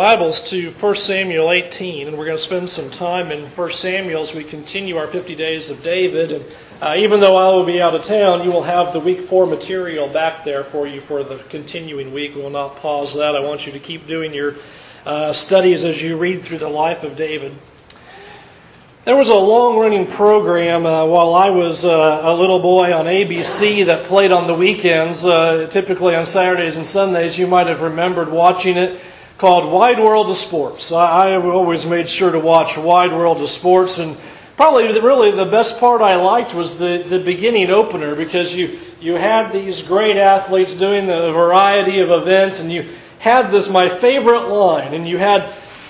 Bibles to 1 Samuel 18, and we're going to spend some time in 1 Samuel as we continue our 50 Days of David. And even though I will be out of town, you will have the Week 4 material back there for you for the continuing week. We will not pause that. I want you to keep doing your studies as you read through the life of David. There was a long-running program while I was a little boy on ABC that played on the weekends, typically on Saturdays and Sundays. You might have remembered watching it, called Wide World of Sports. I always made sure to watch Wide World of Sports, and probably really the best part I liked was the beginning opener, because you had these great athletes doing the variety of events, and you had this, my favorite line, and you had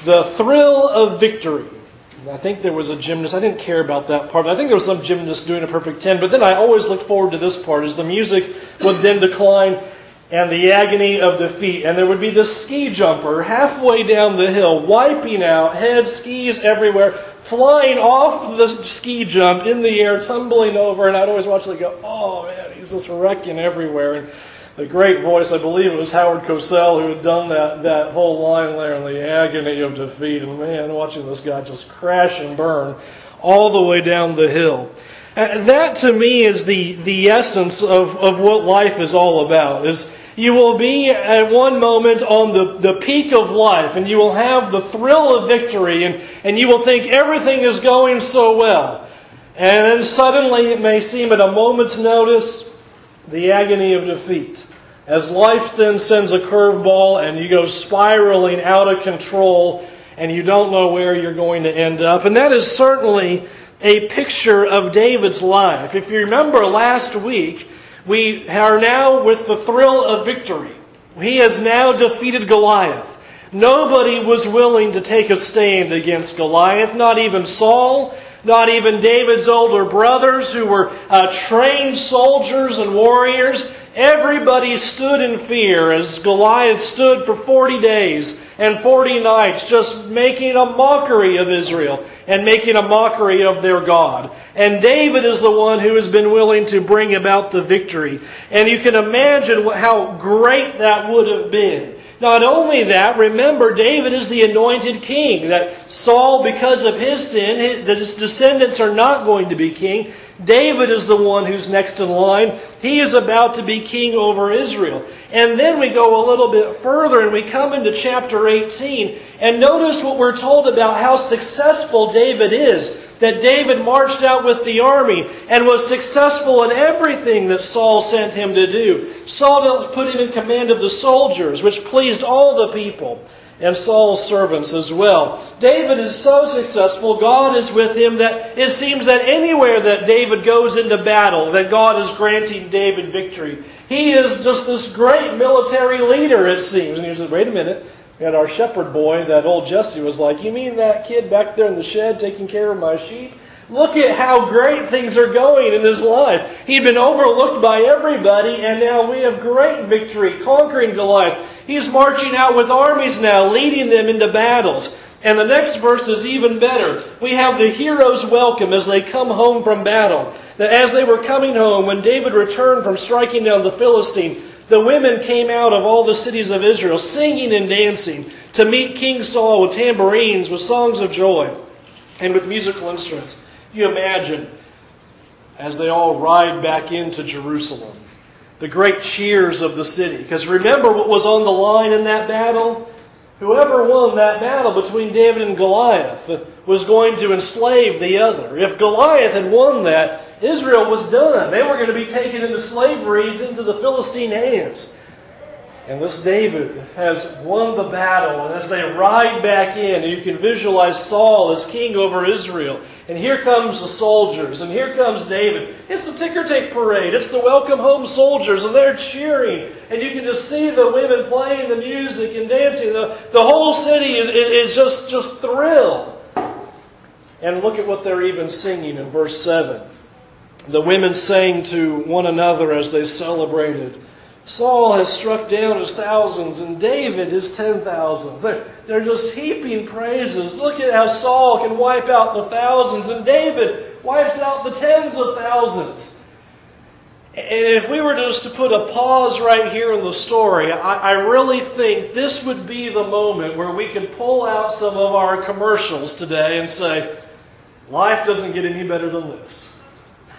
the thrill of victory. I think there was a gymnast. I didn't care about that part. I think there was some gymnast doing a perfect 10, but then I always looked forward to this part, as the music would then decline and the agony of defeat. And there would be this ski jumper halfway down the hill, wiping out, head, skis everywhere, flying off the ski jump in the air, tumbling over. And I'd always watch it and go, oh man, he's just wrecking everywhere. And the great voice, I believe it was Howard Cosell, who had done that whole line there on the agony of defeat. And man, watching this guy just crash and burn all the way down the hill. That to me is the essence of what life is all about. Is you will be at one moment on the peak of life, and you will have the thrill of victory, and you will think everything is going so well. And then suddenly it may seem at a moment's notice, the agony of defeat. As life then sends a curveball and you go spiraling out of control and you don't know where you're going to end up. And that is certainly a picture of David's life. If you remember last week, we are now with the thrill of victory. He has now defeated Goliath. Nobody was willing to take a stand against Goliath, not even Saul, not even David's older brothers who were trained soldiers and warriors. Everybody stood in fear as Goliath stood for 40 days and 40 nights just making a mockery of Israel and making a mockery of their God. And David is the one who has been willing to bring about the victory. And you can imagine how great that would have been. Not only that, remember, David is the anointed king. That Saul, because of his sin, that his descendants are not going to be king. David is the one who's next in line. He is about to be king over Israel. And then we go a little bit further and we come into chapter 18. And notice what we're told about how successful David is. That David marched out with the army and was successful in everything that Saul sent him to do. Saul put him in command of the soldiers, which pleased all the people, and Saul's servants as well. David is so successful, God is with him, that it seems that anywhere that David goes into battle, that God is granting David victory. He is just this great military leader, it seems. And he says, wait a minute. And our shepherd boy, that old Jesse, was like, you mean that kid back there in the shed taking care of my sheep? Look at how great things are going in his life. He'd been overlooked by everybody, and now we have great victory, conquering Goliath. He's marching out with armies now, leading them into battles. And the next verse is even better. We have the heroes' welcome as they come home from battle. That as they were coming home, when David returned from striking down the Philistine, the women came out of all the cities of Israel, singing and dancing, to meet King Saul with tambourines, with songs of joy, and with musical instruments. You imagine, as they all ride back into Jerusalem, the great cheers of the city. Because remember what was on the line in that battle? Whoever won that battle between David and Goliath was going to enslave the other. If Goliath had won that, Israel was done. They were going to be taken into slavery, into the Philistine hands. And this David has won the battle. And as they ride back in, you can visualize Saul as king over Israel. And here comes the soldiers. And here comes David. It's the ticker tape parade. It's the welcome home soldiers. And they're cheering. And you can just see the women playing the music and dancing. The whole city is just thrilled. And look at what they're even singing in verse 7. The women sang to one another as they celebrated. Saul has struck down his thousands and David his 10,000s. They're just heaping praises. Look at how Saul can wipe out the thousands and David wipes out the tens of thousands. And if we were just to put a pause right here in the story, I really think this would be the moment where we could pull out some of our commercials today and say, life doesn't get any better than this.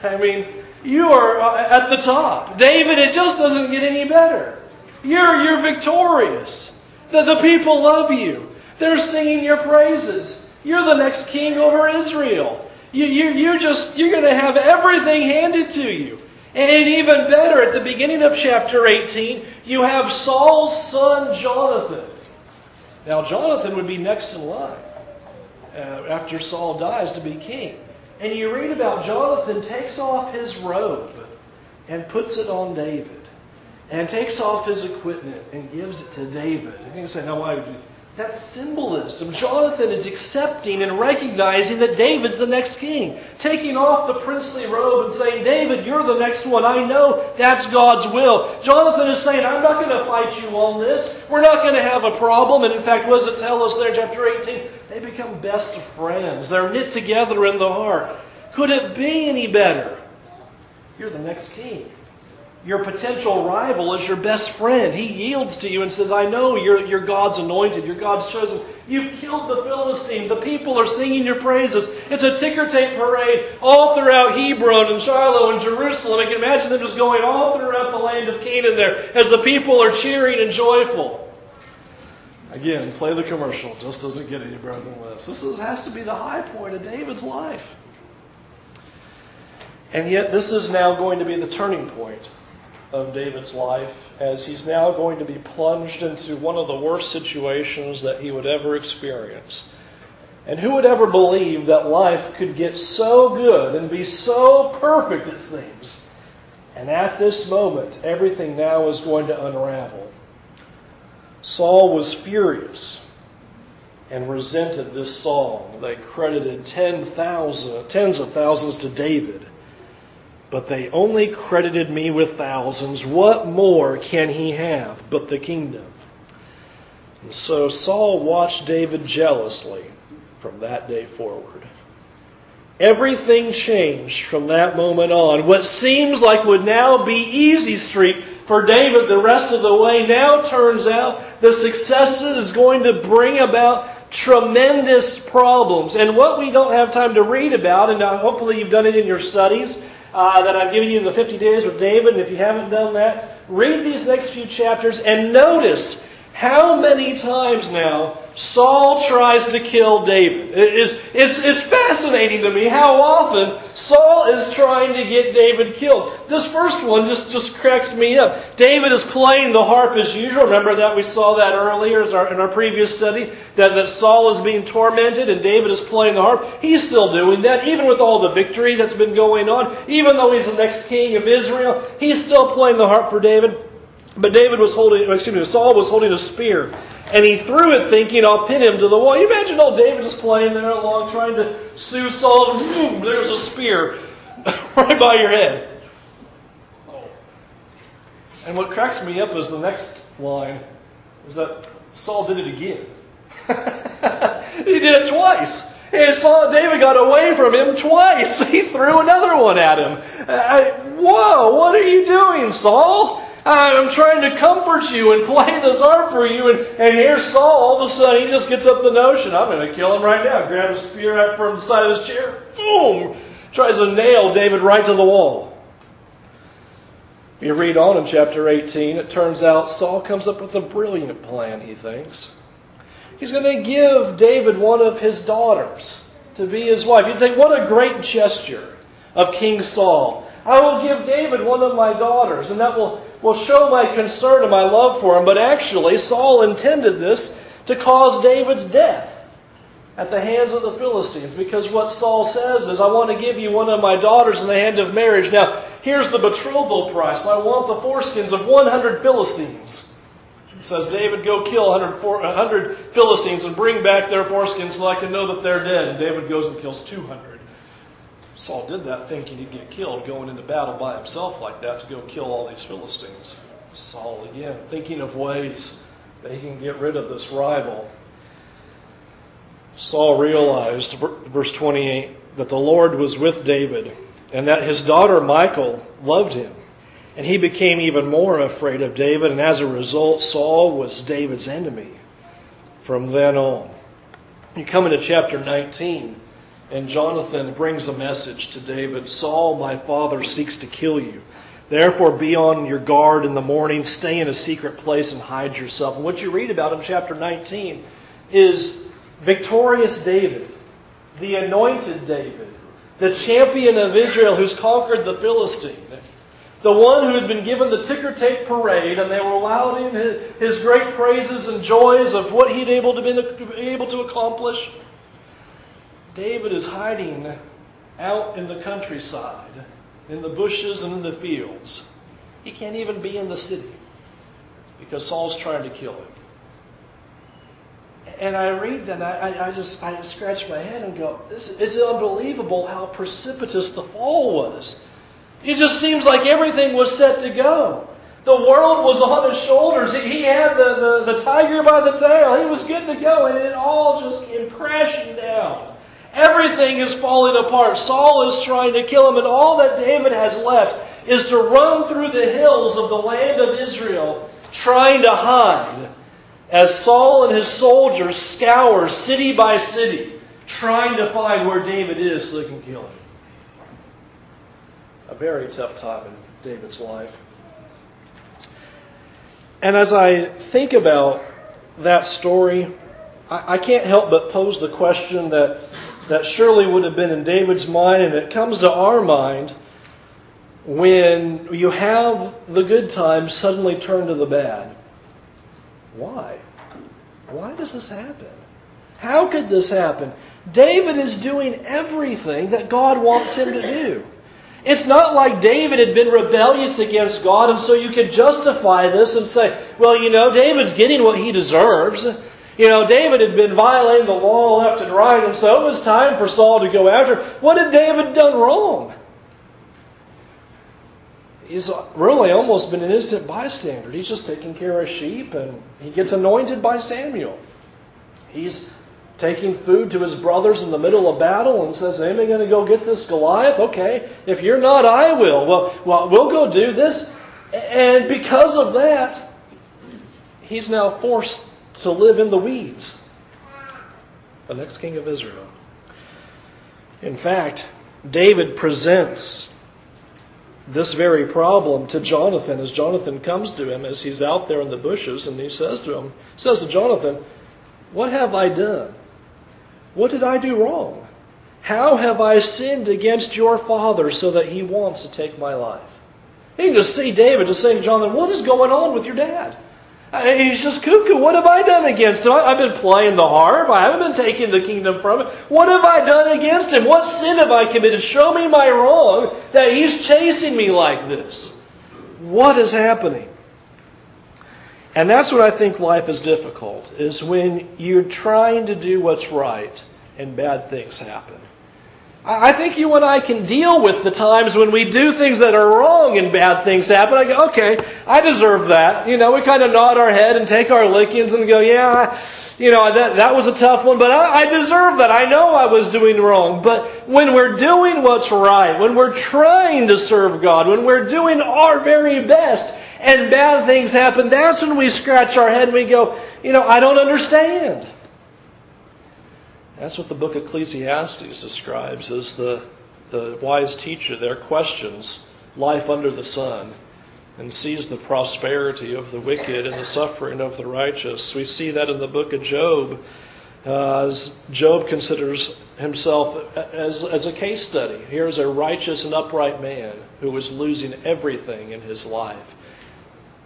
I mean, you are at the top. David, it just doesn't get any better. You're victorious. The people love you. They're singing your praises. You're the next king over Israel. You're going to have everything handed to you. And even better, at the beginning of chapter 18, you have Saul's son, Jonathan. Now, Jonathan would be next in line after Saul dies to be king. And you read about Jonathan takes off his robe and puts it on David. And takes off his equipment and gives it to David. And you can say, no, why would you? That's symbolism. Jonathan is accepting and recognizing that David's the next king. Taking off the princely robe and saying, David, you're the next one. I know that's God's will. Jonathan is saying, I'm not going to fight you on this. We're not going to have a problem. And in fact, what does it tell us there in chapter 18? They become best friends. They're knit together in the heart. Could it be any better? You're the next king. Your potential rival is your best friend. He yields to you and says, I know you're God's anointed, you're God's chosen. You've killed the Philistine. The people are singing your praises. It's a ticker tape parade all throughout Hebron and Shiloh and Jerusalem. I can imagine them just going all throughout the land of Canaan there as the people are cheering and joyful. Again, play the commercial. Just doesn't get any better than this. This has to be the high point of David's life. And yet this is now going to be the turning point of David's life, as he's now going to be plunged into one of the worst situations that he would ever experience. And who would ever believe that life could get so good and be so perfect, it seems. And at this moment, everything now is going to unravel. Saul was furious and resented this song. They credited tens of thousands to David. But they only credited me with thousands. What more can he have but the kingdom? And so Saul watched David jealously from that day forward. Everything changed from that moment on. What seems like would now be easy street for David the rest of the way now turns out the success is going to bring about tremendous problems. And what we don't have time to read about, and hopefully you've done it in your studies, that I've given you the 50 days with David. And if you haven't done that, read these next few chapters and notice how many times now Saul tries to kill David. It's fascinating to me how often Saul is trying to get David killed. This first one just cracks me up. David is playing the harp as usual. Remember that we saw that earlier in our previous study, that Saul is being tormented and David is playing the harp. He's still doing that, even with all the victory that's been going on. Even though he's the next king of Israel, he's still playing the harp for David. But Saul was holding a spear, and he threw it thinking, I'll pin him to the wall. You imagine old David just playing there along trying to sue Saul. Boom, there's a spear right by your head. And what cracks me up is the next line is that Saul did it again. He did it twice. And Saul, David got away from him twice. He threw another one at him. Whoa, what are you doing, Saul? I'm trying to comfort you and play this harp for you. And here's Saul, all of a sudden, he just gets up the notion, I'm going to kill him right now. Grab a spear out from the side of his chair. Boom! Tries to nail David right to the wall. You read on in chapter 18, it turns out Saul comes up with a brilliant plan, he thinks. He's going to give David one of his daughters to be his wife. You'd say, what a great gesture of King Saul. I will give David one of my daughters, and that will show my concern and my love for him. But actually, Saul intended this to cause David's death at the hands of the Philistines. Because what Saul says is, I want to give you one of my daughters in the hand of marriage. Now, here's the betrothal price. I want the foreskins of 100 Philistines. It says, David, go kill 100 Philistines and bring back their foreskins so I can know that they're dead. And David goes and kills 200. Saul did that thinking he'd get killed, going into battle by himself like that to go kill all these Philistines. Saul, again, thinking of ways that he can get rid of this rival. Saul realized, verse 28, that the Lord was with David and that his daughter Michal loved him. And he became even more afraid of David, and as a result, Saul was David's enemy from then on. You come into chapter 19, and Jonathan brings a message to David. Saul, my father, seeks to kill you. Therefore, be on your guard in the morning. Stay in a secret place and hide yourself. And what you read about in chapter 19 is victorious David, the anointed David, the champion of Israel who's conquered the Philistine, the one who had been given the ticker tape parade, and they were lauding his great praises and joys of what he'd been able to accomplish. David is hiding out in the countryside, in the bushes and in the fields. He can't even be in the city because Saul's trying to kill him. And I read that, and I just scratch my head and go, it's unbelievable how precipitous the fall was. It just seems like everything was set to go. The world was on his shoulders. He had the tiger by the tail. He was good to go, and it all just came crashing down. Everything is falling apart. Saul is trying to kill him, and all that David has left is to run through the hills of the land of Israel trying to hide as Saul and his soldiers scour city by city trying to find where David is so they can kill him. A very tough time in David's life. And as I think about that story, I can't help but pose the question that surely would have been in David's mind, and it comes to our mind when you have the good times suddenly turn to the bad. Why? Why does this happen? How could this happen? David is doing everything that God wants him to do. It's not like David had been rebellious against God, and so you could justify this and say, well, David's getting what he deserves. David had been violating the law left and right, and so it was time for Saul to go after him. What had David done wrong? He's really almost been an innocent bystander. He's just taking care of sheep, and he gets anointed by Samuel. He's taking food to his brothers in the middle of battle and says, am I going to go get this Goliath? Okay, if you're not, I will. Well, we'll go do this. And because of that, he's now forced to live in the weeds. The next king of Israel. In fact, David presents this very problem to Jonathan as Jonathan comes to him as he's out there in the bushes, and he says to Jonathan, what have I done? What did I do wrong? How have I sinned against your father so that he wants to take my life? You can just see David just saying to Jonathan, what is going on with your dad? He's just cuckoo. What have I done against him? I've been playing the harp. I haven't been taking the kingdom from him. What have I done against him? What sin have I committed? Show me my wrong that he's chasing me like this. What is happening? And that's what I think life is difficult, is when you're trying to do what's right and bad things happen. I think you and I can deal with the times when we do things that are wrong and bad things happen. I go, okay, I deserve that. We kind of nod our head and take our lickings and go, yeah, that was a tough one, but I deserve that. I know I was doing wrong. But when we're doing what's right, when we're trying to serve God, when we're doing our very best and bad things happen, that's when we scratch our head and we go, I don't understand. That's what the book of Ecclesiastes describes as the wise teacher there questions life under the sun and sees the prosperity of the wicked and the suffering of the righteous. We see that in the book of Job, as Job considers himself as a case study. Here's a righteous and upright man who was losing everything in his life.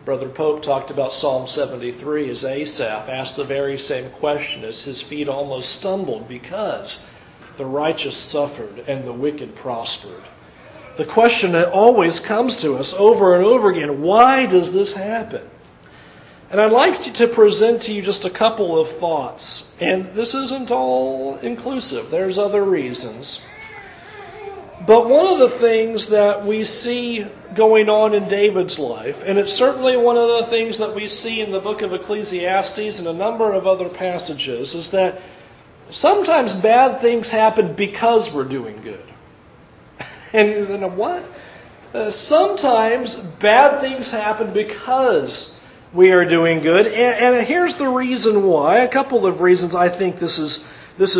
Brother Pope talked about Psalm 73 as Asaph asked the very same question as his feet almost stumbled because the righteous suffered and the wicked prospered. The question that always comes to us over and over again, why does this happen? And I'd like to present to you just a couple of thoughts. And this isn't all inclusive. There's other reasons. But one of the things that we see going on in David's life, and it's certainly one of the things that we see in the book of Ecclesiastes and a number of other passages, is that sometimes bad things happen because we're doing good. And what? Sometimes bad things happen because we are doing good, and here's the reason why. A couple of reasons I think this is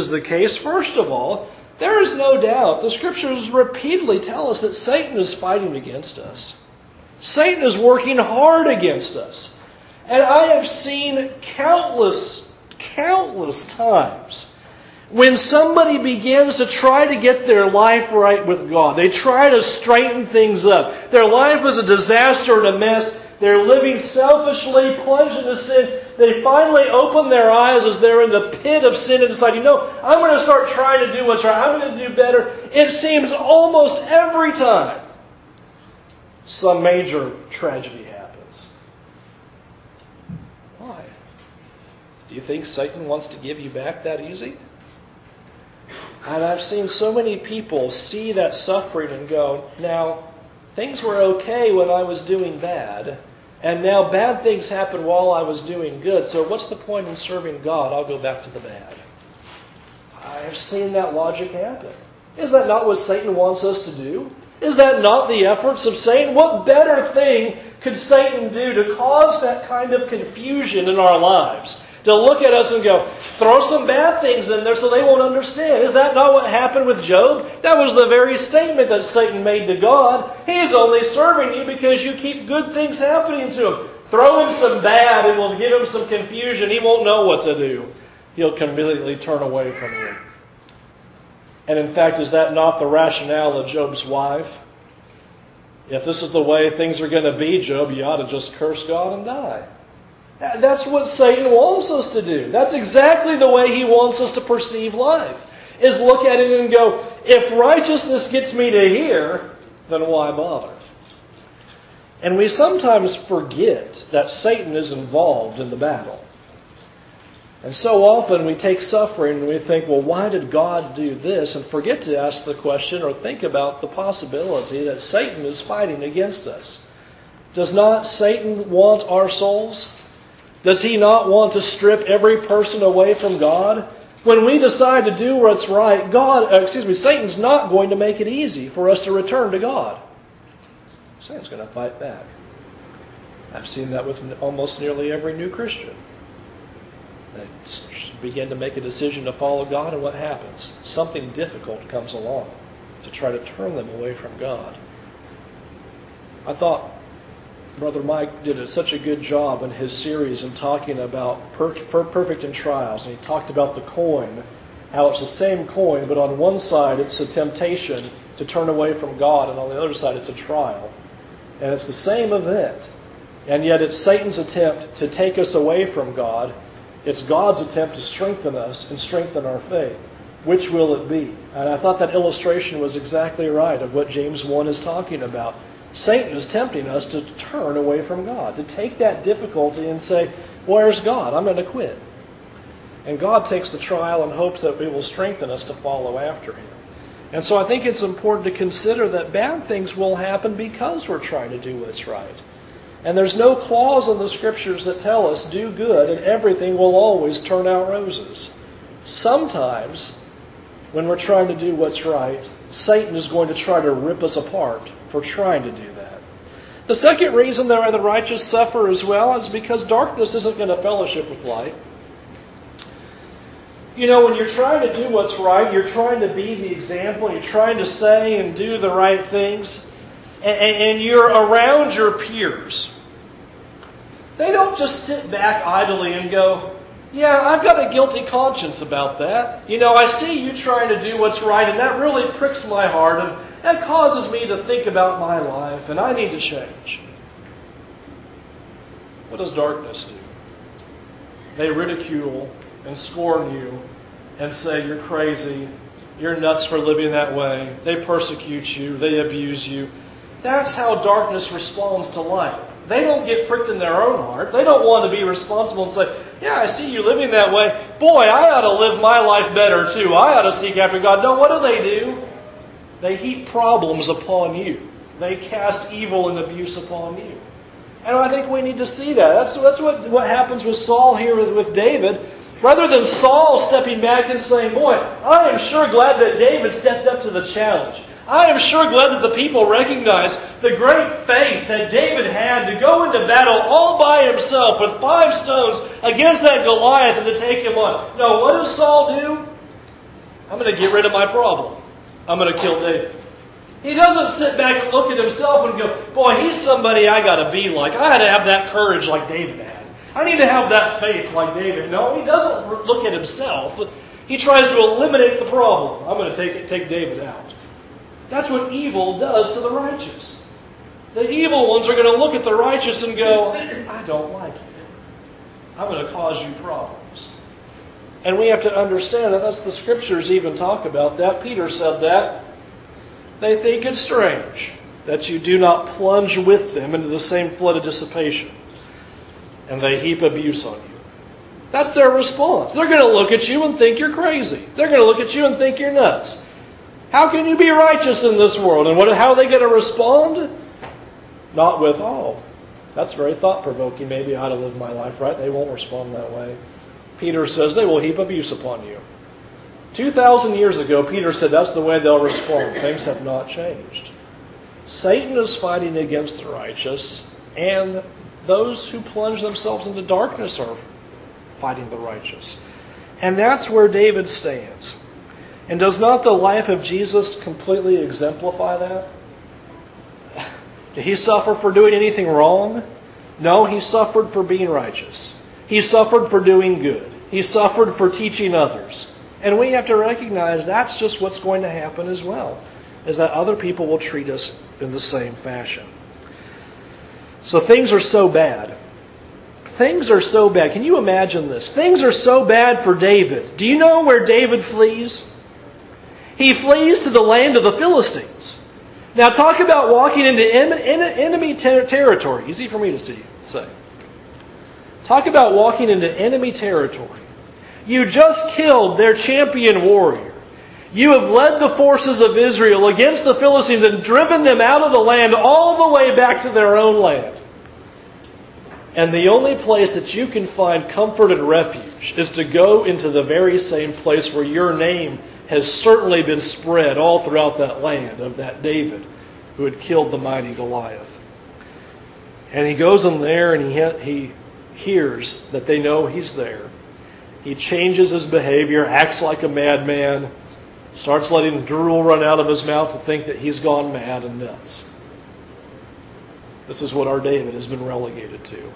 the case. First of all, there is no doubt the Scriptures repeatedly tell us that Satan is fighting against us. Satan is working hard against us. And I have seen countless times when somebody begins to try to get their life right with God. They try to straighten things up. Their life is a disaster and a mess. They're living selfishly, plunged into sin. They finally open their eyes as they're in the pit of sin and decide, I'm going to start trying to do what's right. I'm going to do better. It seems almost every time some major tragedy happens. Why? Do you think Satan wants to give you back that easy? And I've seen so many people see that suffering and go, now, things were okay when I was doing bad, and now bad things happened while I was doing good, so what's the point in serving God? I'll go back to the bad. I've seen that logic happen. Is that not what Satan wants us to do? Is that not the efforts of Satan? What better thing could Satan do to cause that kind of confusion in our lives? To look at us and go, throw some bad things in there so they won't understand. Is that not what happened with Job? That was the very statement that Satan made to God. He's only serving you because you keep good things happening to him. Throw him some bad and we'll give him some confusion. He won't know what to do. He'll completely turn away from you. And in fact, is that not the rationale of Job's wife? If this is the way things are going to be, Job, you ought to just curse God and die. That's what Satan wants us to do. That's exactly the way he wants us to perceive life, is look at it and go, if righteousness gets me to here, then why bother? And we sometimes forget that Satan is involved in the battle. And so often we take suffering and we think, well, why did God do this? And forget to ask the question or think about the possibility that Satan is fighting against us. Does not Satan want our souls? Does he not want to strip every person away from God? When we decide to do what's right, Satan's not going to make it easy for us to return to God. Satan's going to fight back. I've seen that with almost nearly every new Christian. They begin to make a decision to follow God, and what happens? Something difficult comes along to try to turn them away from God. I thought Brother Mike did such a good job in his series in talking about perfect in trials. And he talked about the coin, how it's the same coin, but on one side it's a temptation to turn away from God, and on the other side it's a trial. And it's the same event, and yet it's Satan's attempt to take us away from God. It's God's attempt to strengthen us and strengthen our faith. Which will it be? And I thought that illustration was exactly right of what James 1 is talking about. Satan is tempting us to turn away from God, to take that difficulty and say, where's God? I'm going to quit. And God takes the trial and hopes that it will strengthen us to follow after him. And so I think it's important to consider that bad things will happen because we're trying to do what's right. And there's no clause in the Scriptures that tell us do good and everything will always turn out roses. Sometimes, when we're trying to do what's right, Satan is going to try to rip us apart for trying to do that. The second reason that the righteous suffer as well is because darkness isn't going to fellowship with light. When you're trying to do what's right, you're trying to be the example, you're trying to say and do the right things, and you're around your peers. They don't just sit back idly and go, yeah, I've got a guilty conscience about that. I see you trying to do what's right, and that really pricks my heart, and that causes me to think about my life, and I need to change. What does darkness do? They ridicule and scorn you and say you're crazy, you're nuts for living that way. They persecute you, they abuse you. That's how darkness responds to light. They don't get pricked in their own heart. They don't want to be responsible and say, yeah, I see you living that way. Boy, I ought to live my life better too. I ought to seek after God. No, what do? They heap problems upon you. They cast evil and abuse upon you. And I think we need to see that. That's what happens with Saul here with David. Rather than Saul stepping back and saying, boy, I am sure glad that David stepped up to the challenge. I am sure glad that the people recognized the great faith that David had to go into battle all by himself with 5 stones against that Goliath and to take him on. No, what does Saul do? I'm going to get rid of my problem. I'm going to kill David. He doesn't sit back and look at himself and go, boy, he's somebody I got to be like. I had to have that courage like David had. I need to have that faith like David. No, he doesn't look at himself. He tries to eliminate the problem. I'm going to take David out. That's what evil does to the righteous. The evil ones are going to look at the righteous and go, I don't like you. I'm going to cause you problems. And we have to understand that. That's the Scriptures even talk about that. Peter said that. They think it strange that you do not plunge with them into the same flood of dissipation. And they heap abuse on you. That's their response. They're going to look at you and think you're crazy. They're going to look at you and think you're nuts. How can you be righteous in this world? And how are they going to respond? Not with all. That's very thought-provoking. Maybe I ought to live my life right. They won't respond that way. Peter says they will heap abuse upon you. 2,000 years ago, Peter said that's the way they'll respond. Things have not changed. Satan is fighting against the righteous, and those who plunge themselves into darkness are fighting the righteous. And that's where David stands. And does not the life of Jesus completely exemplify that? Did he suffer for doing anything wrong? No, he suffered for being righteous. He suffered for doing good. He suffered for teaching others. And we have to recognize that's just what's going to happen as well, is that other people will treat us in the same fashion. So things are so bad. Things are so bad. Can you imagine this? Things are so bad for David. Do you know where David flees? He flees to the land of the Philistines. Now talk about walking into enemy territory. Easy for me to say. Talk about walking into enemy territory. You just killed their champion warrior. You have led the forces of Israel against the Philistines and driven them out of the land all the way back to their own land. And the only place that you can find comfort and refuge is to go into the very same place where your name has certainly been spread all throughout that land of that David who had killed the mighty Goliath. And he goes in there and he hears that they know he's there. He changes his behavior, acts like a madman, starts letting drool run out of his mouth to think that he's gone mad and nuts. This is what our David has been relegated to.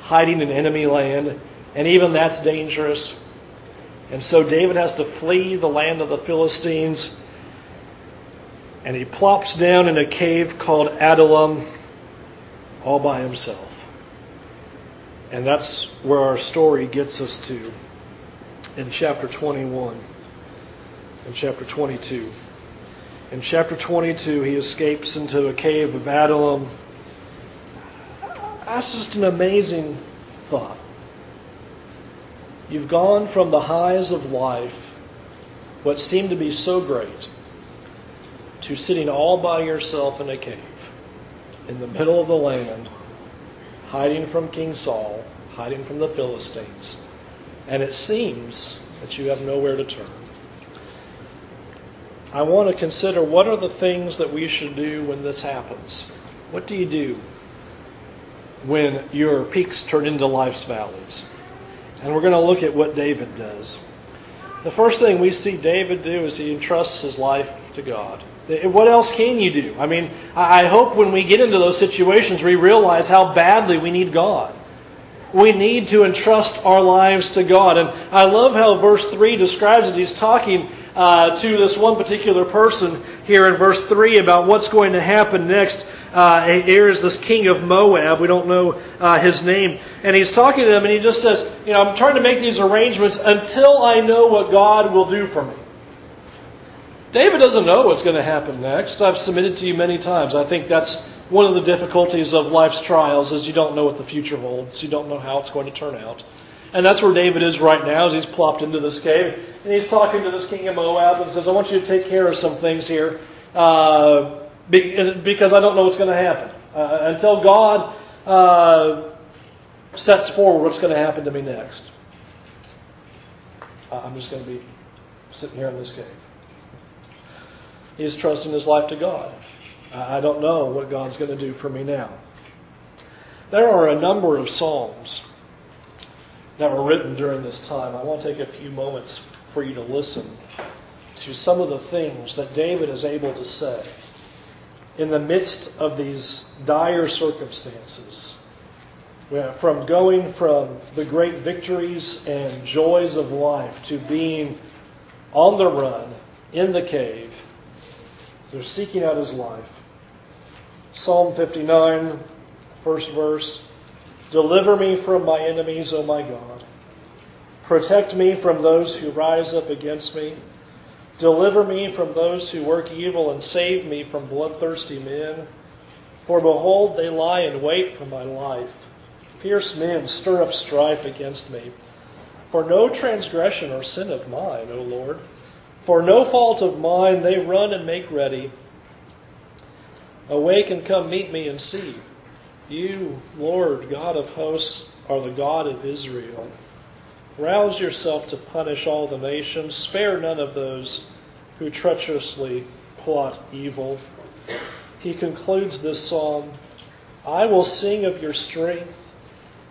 Hiding in enemy land, and even that's dangerous. And so David has to flee the land of the Philistines, and he plops down in a cave called Adullam all by himself. And that's where our story gets us to in chapter 21 and chapter 22. In chapter 22, he escapes into a cave of Adullam. That's just an amazing thought. You've gone from the highs of life, what seemed to be so great, to sitting all by yourself in a cave in the middle of the land, hiding from King Saul, hiding from the Philistines. And it seems that you have nowhere to turn. I want to consider what are the things that we should do when this happens. What do you do when your peaks turn into life's valleys? And we're going to look at what David does. The first thing we see David do is he entrusts his life to God. What else can you do? I mean, I hope when we get into those situations, we realize how badly we need God. We need to entrust our lives to God. And I love how verse 3 describes it. He's talking to this one particular person here in verse 3 about what's going to happen next. Here is this king of Moab. We don't know his name. And he's talking to them and he just says, I'm trying to make these arrangements until I know what God will do for me. David doesn't know what's going to happen next. I've submitted to you many times. I think that's one of the difficulties of life's trials is you don't know what the future holds. You don't know how it's going to turn out. And that's where David is right now as he's plopped into this cave. And he's talking to this king of Moab and says, I want you to take care of some things here because I don't know what's going to happen. Until God sets forward what's going to happen to me next. I'm just going to be sitting here in this cave. He's trusting his life to God. I don't know what God's going to do for me now. There are a number of psalms that were written during this time. I want to take a few moments for you to listen to some of the things that David is able to say in the midst of these dire circumstances. From going from the great victories and joys of life to being on the run, in the cave, they're seeking out his life. Psalm 59, first verse, "Deliver me from my enemies, O my God. Protect me from those who rise up against me. Deliver me from those who work evil, and save me from bloodthirsty men. For behold, they lie in wait for my life. Fierce men stir up strife against me. For no transgression or sin of mine, O Lord. For no fault of mine, they run and make ready. Awake and come meet me and see. You, Lord, God of hosts, are the God of Israel. Rouse yourself to punish all the nations. Spare none of those who treacherously plot evil." He concludes this psalm, "I will sing of your strength.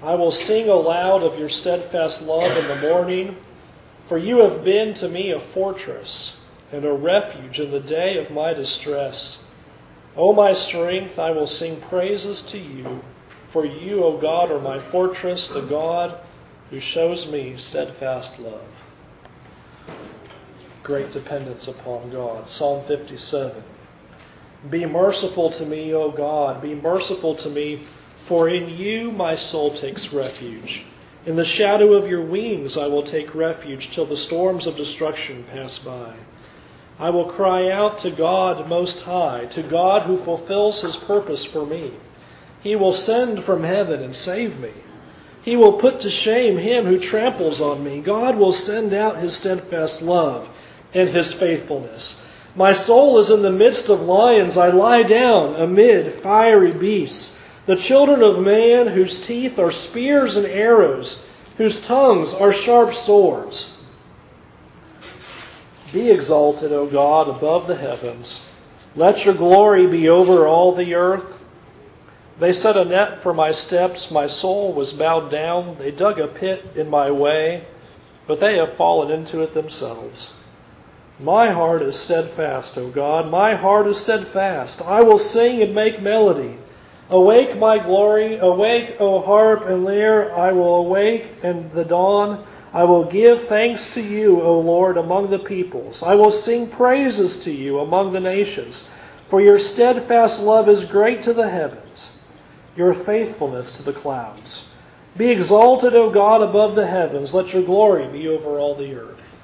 I will sing aloud of your steadfast love in the morning. For you have been to me a fortress and a refuge in the day of my distress. O my strength, I will sing praises to you. For you, O God, are my fortress, the God who shows me steadfast love." Great dependence upon God. Psalm 57. "Be merciful to me, O God, be merciful to me, for in you my soul takes refuge. In the shadow of your wings I will take refuge till the storms of destruction pass by. I will cry out to God Most High, to God who fulfills his purpose for me. He will send from heaven and save me. He will put to shame him who tramples on me. God will send out his steadfast love and his faithfulness. My soul is in the midst of lions. I lie down amid fiery beasts. The children of man, whose teeth are spears and arrows, whose tongues are sharp swords. Be exalted, O God, above the heavens. Let your glory be over all the earth. They set a net for my steps. My soul was bowed down. They dug a pit in my way, but they have fallen into it themselves. My heart is steadfast, O God. My heart is steadfast. I will sing and make melody. Awake, my glory, awake, O harp and lyre, I will awake and the dawn. I will give thanks to you, O Lord, among the peoples. I will sing praises to you among the nations. For your steadfast love is great to the heavens, your faithfulness to the clouds. Be exalted, O God, above the heavens. Let your glory be over all the earth."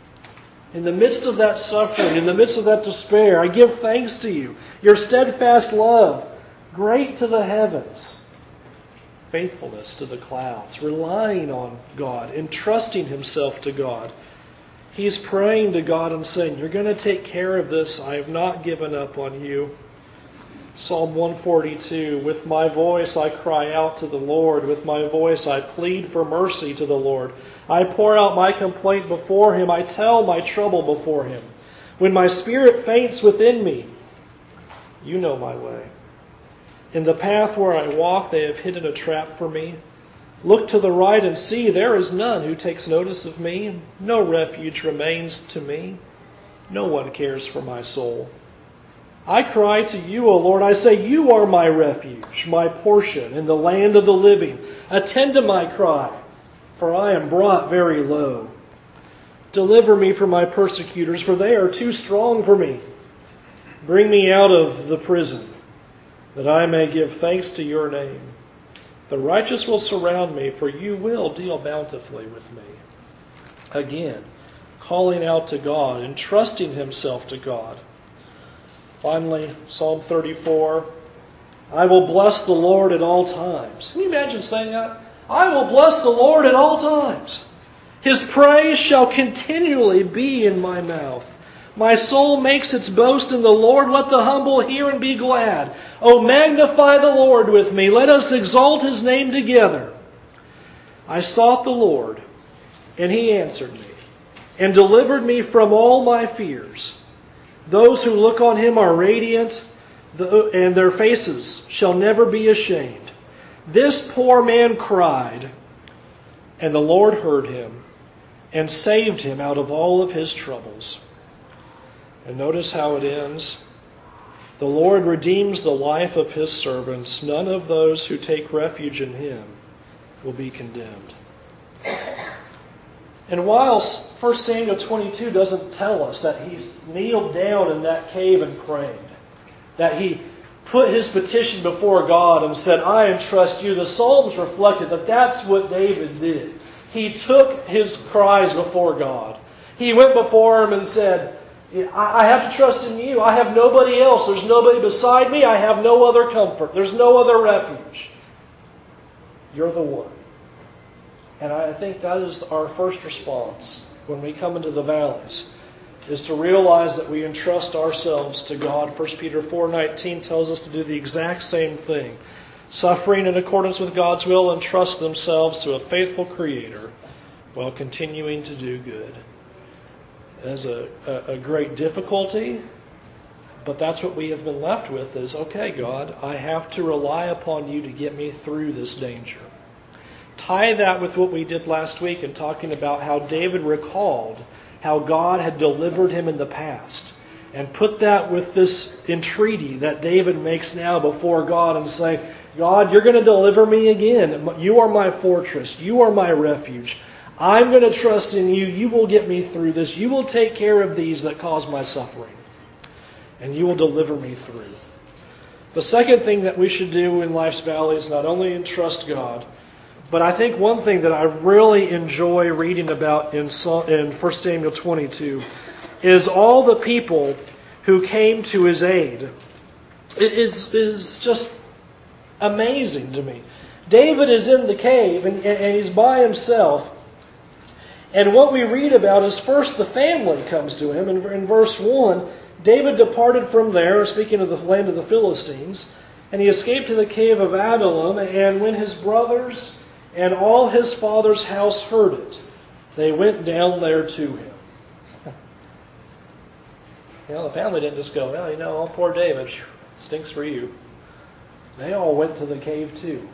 In the midst of that suffering, in the midst of that despair, I give thanks to you. Your steadfast love, great to the heavens, faithfulness to the clouds, relying on God, entrusting himself to God. He's praying to God and saying, "You're going to take care of this. I have not given up on you." Psalm 142, "With my voice I cry out to the Lord. With my voice I plead for mercy to the Lord. I pour out my complaint before him. I tell my trouble before him. When my spirit faints within me, you know my way. In the path where I walk, they have hidden a trap for me. Look to the right and see, there is none who takes notice of me. No refuge remains to me. No one cares for my soul. I cry to you, O Lord. I say, you are my refuge, my portion in the land of the living. Attend to my cry, for I am brought very low. Deliver me from my persecutors, for they are too strong for me. Bring me out of the prison, that I may give thanks to your name. The righteous will surround me, for you will deal bountifully with me." Again, calling out to God, entrusting himself to God. Finally, Psalm 34, "I will bless the Lord at all times." Can you imagine saying that? I will bless the Lord at all times. His praise shall continually be in my mouth. My soul makes its boast in the Lord. Let the humble hear and be glad. Oh, magnify the Lord with me. Let us exalt his name together. I sought the Lord, and he answered me, and delivered me from all my fears. Those who look on him are radiant, and their faces shall never be ashamed. This poor man cried, and the Lord heard him and saved him out of all of his troubles. And notice how it ends. The Lord redeems the life of his servants. None of those who take refuge in him will be condemned. And whilst 1 Samuel 22 doesn't tell us that he's kneeled down in that cave and prayed, that he put his petition before God and said, I entrust you, the Psalms reflected that that's what David did. He took his cries before God. He went before him and said, I have to trust in you. I have nobody else. There's nobody beside me. I have no other comfort. There's no other refuge. You're the one. And I think that is our first response when we come into the valleys, is to realize that we entrust ourselves to God. 1 Peter 4:19 tells us to do the exact same thing. Suffering in accordance with God's will, entrust themselves to a faithful Creator while continuing to do good. As a great difficulty, but that's what we have been left with is, okay, God, I have to rely upon you to get me through this danger. Tie that with what we did last week in talking about how David recalled how God had delivered him in the past, and put that with this entreaty that David makes now before God and say, God, you're going to deliver me again. You are my fortress. You are my refuge. I'm going to trust in you. You will get me through this. You will take care of these that cause my suffering. And you will deliver me through. The second thing that we should do in life's valley is not only entrust God, but I think one thing that I really enjoy reading about in 1 Samuel 22 is all the people who came to his aid. It is just amazing to me. David is in the cave, and he's by himself. And what we read about is first the family comes to him. In verse 1, David departed from there, speaking of the land of the Philistines, and he escaped to the cave of Adullam. And when his brothers and all his father's house heard it, they went down there to him. The family didn't just go, well, poor David, stinks for you. They all went to the cave too.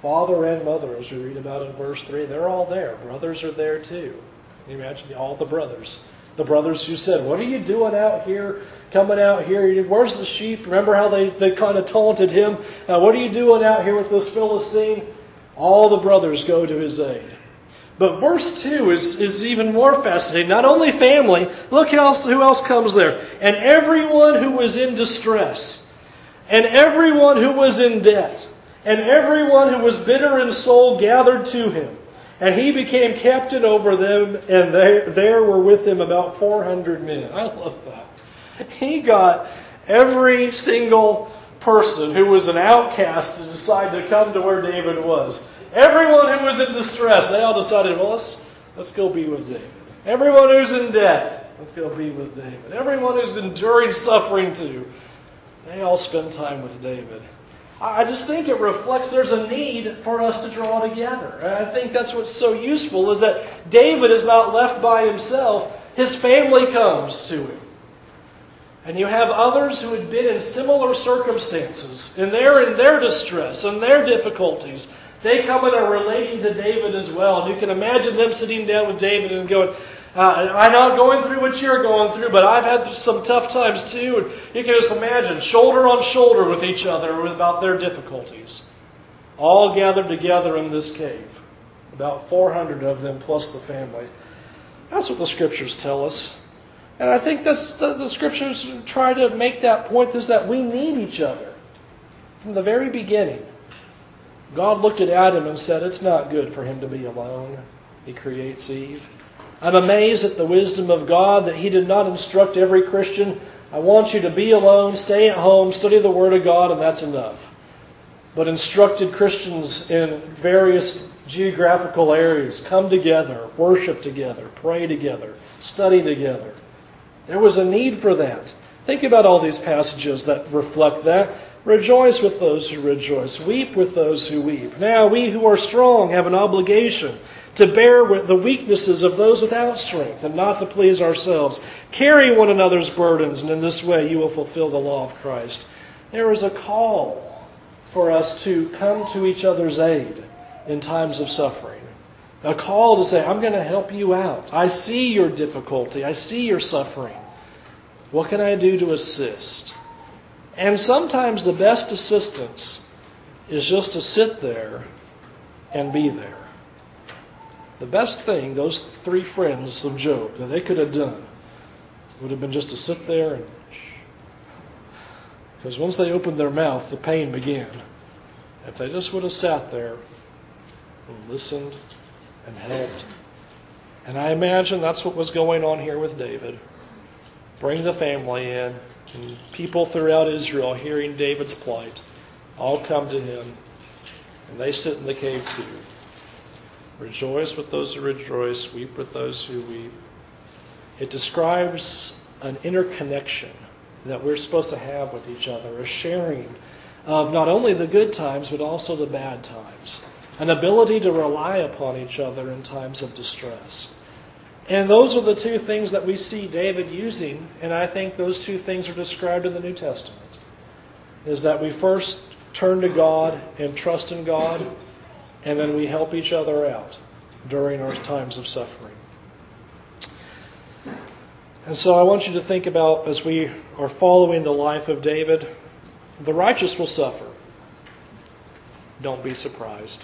Father and mother, as we read about in verse 3, they're all there. Brothers are there too. Can you imagine all the brothers? The brothers who said, what are you doing out here, coming out here? Where's the sheep? Remember how they kind of taunted him? What are you doing out here with this Philistine? All the brothers go to his aid. But verse 2 is even more fascinating. Not only family, look who else comes there. And everyone who was in distress, and everyone who was in debt, and everyone who was bitter in soul gathered to him. And he became captain over them, and there were with him about 400 men. I love that. He got every single person who was an outcast to decide to come to where David was. Everyone who was in distress, they all decided, well, let's go be with David. Everyone who's in debt, let's go be with David. Everyone who's enduring suffering too, they all spend time with David. I just think it reflects there's a need for us to draw together. And I think that's what's so useful is that David is not left by himself. His family comes to him. And you have others who had been in similar circumstances, and they're in their distress and their difficulties. They come and are relating to David as well. And you can imagine them sitting down with David and going, I'm not going through what you're going through, but I've had some tough times too. And you can just imagine, shoulder on shoulder with each other about their difficulties. All gathered together in this cave. About 400 of them plus the family. That's what the Scriptures tell us. And I think that's the Scriptures try to make that point, is that we need each other. From the very beginning, God looked at Adam and said, it's not good for him to be alone. He creates Eve. I'm amazed at the wisdom of God that he did not instruct every Christian, I want you to be alone, stay at home, study the Word of God, and that's enough. But instructed Christians in various geographical areas, come together, worship together, pray together, study together. There was a need for that. Think about all these passages that reflect that. Rejoice with those who rejoice. Weep with those who weep. Now we who are strong have an obligation to bear with the weaknesses of those without strength and not to please ourselves. Carry one another's burdens, and in this way you will fulfill the law of Christ. There is a call for us to come to each other's aid in times of suffering. A call to say, I'm going to help you out. I see your difficulty. I see your suffering. What can I do to assist? And sometimes the best assistance is just to sit there and be there. The best thing those three friends of Job that they could have done would have been just to sit there and shh. Because once they opened their mouth, the pain began. If they just would have sat there and listened and helped. And I imagine that's what was going on here with David. Bring the family in, and people throughout Israel hearing David's plight all come to him, and they sit in the cave too. Rejoice with those who rejoice, weep with those who weep. It describes an interconnection that we're supposed to have with each other, a sharing of not only the good times, but also the bad times. An ability to rely upon each other in times of distress. And those are the two things that we see David using, and I think those two things are described in the New Testament. Is that we first turn to God and trust in God, and then we help each other out during our times of suffering. And so I want you to think about, as we are following the life of David, the righteous will suffer. Don't be surprised.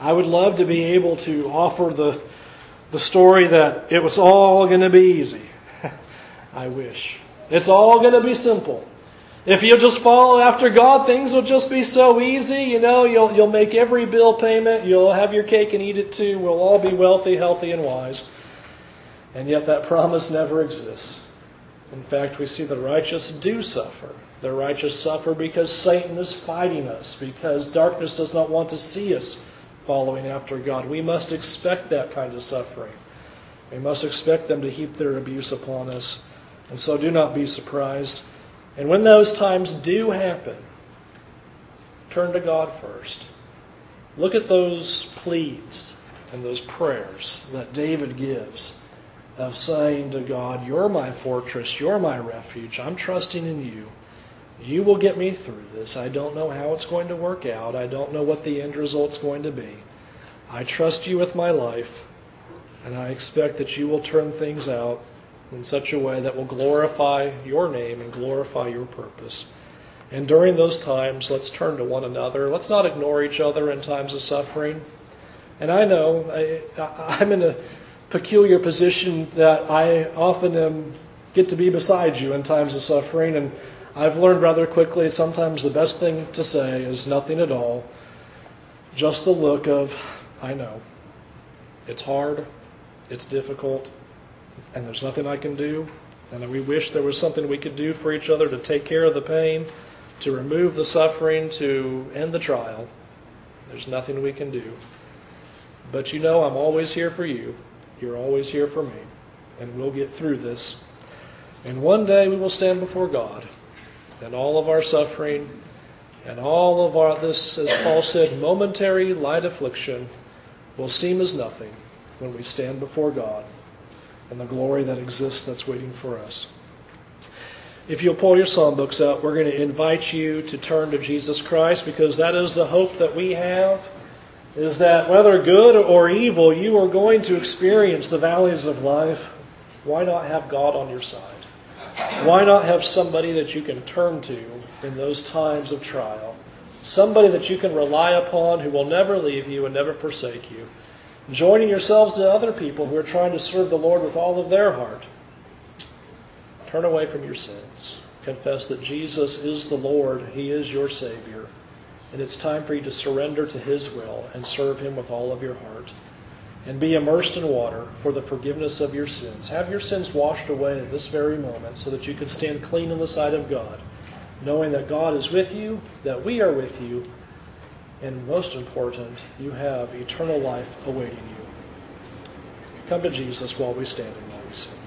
I would love to be able to offer the story that it was all going to be easy. I wish. It's all going to be simple. If you'll just follow after God, things will just be so easy. You know, you'll make every bill payment. You'll have your cake and eat it too. We'll all be wealthy, healthy, and wise. And yet that promise never exists. In fact, we see the righteous do suffer. The righteous suffer because Satan is fighting us, because darkness does not want to see us following after God. We must expect that kind of suffering. We must expect them to heap their abuse upon us. And so do not be surprised. And when those times do happen, turn to God first. Look at those pleads and those prayers that David gives of saying to God, you're my fortress, you're my refuge, I'm trusting in you. You will get me through this. I don't know how it's going to work out. I don't know what the end result's going to be. I trust you with my life, and I expect that you will turn things out in such a way that will glorify your name and glorify your purpose. And during those times, let's turn to one another. Let's not ignore each other in times of suffering. And I know I'm in a peculiar position that I often get to be beside you in times of suffering, and I've learned rather quickly sometimes the best thing to say is nothing at all, just the look of, I know, it's hard, it's difficult, and there's nothing I can do, and we wish there was something we could do for each other to take care of the pain, to remove the suffering, to end the trial. There's nothing we can do. But you know I'm always here for you, you're always here for me, and we'll get through this. And one day we will stand before God, and all of our suffering, and all of our, this, as Paul said, momentary light affliction will seem as nothing when we stand before God and the glory that exists that's waiting for us. If you'll pull your psalm books out, we're going to invite you to turn to Jesus Christ, because that is the hope that we have, is that whether good or evil, you are going to experience the valleys of life. Why not have God on your side? Why not have somebody that you can turn to in those times of trial? Somebody that you can rely upon who will never leave you and never forsake you. Joining yourselves to other people who are trying to serve the Lord with all of their heart. Turn away from your sins. Confess that Jesus is the Lord. He is your Savior. And it's time for you to surrender to His will and serve Him with all of your heart. And be immersed in water for the forgiveness of your sins. Have your sins washed away at this very moment so that you can stand clean in the sight of God, knowing that God is with you, that we are with you, and most important, you have eternal life awaiting you. Come to Jesus while we stand and while we sing.